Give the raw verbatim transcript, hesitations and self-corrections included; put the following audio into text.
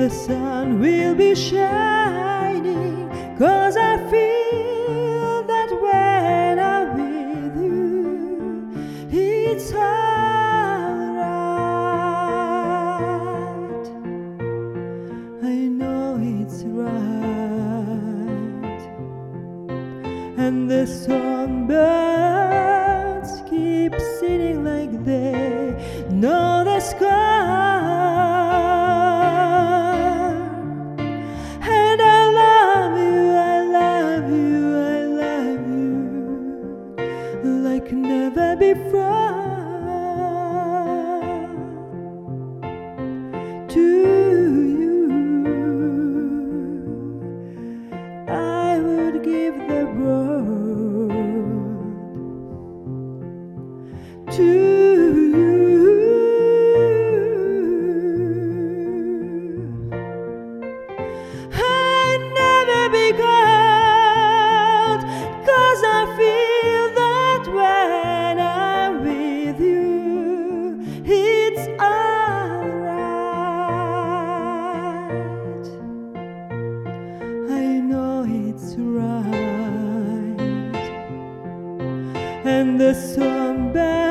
The sun will be shining, 'cause I feel that when I'm with you, it's alright. I know it's right. And the songbirds keep singing like they know the sky. Never before to you I would give the world, to you I'd never be cold, 'cause I feel right. And the songbird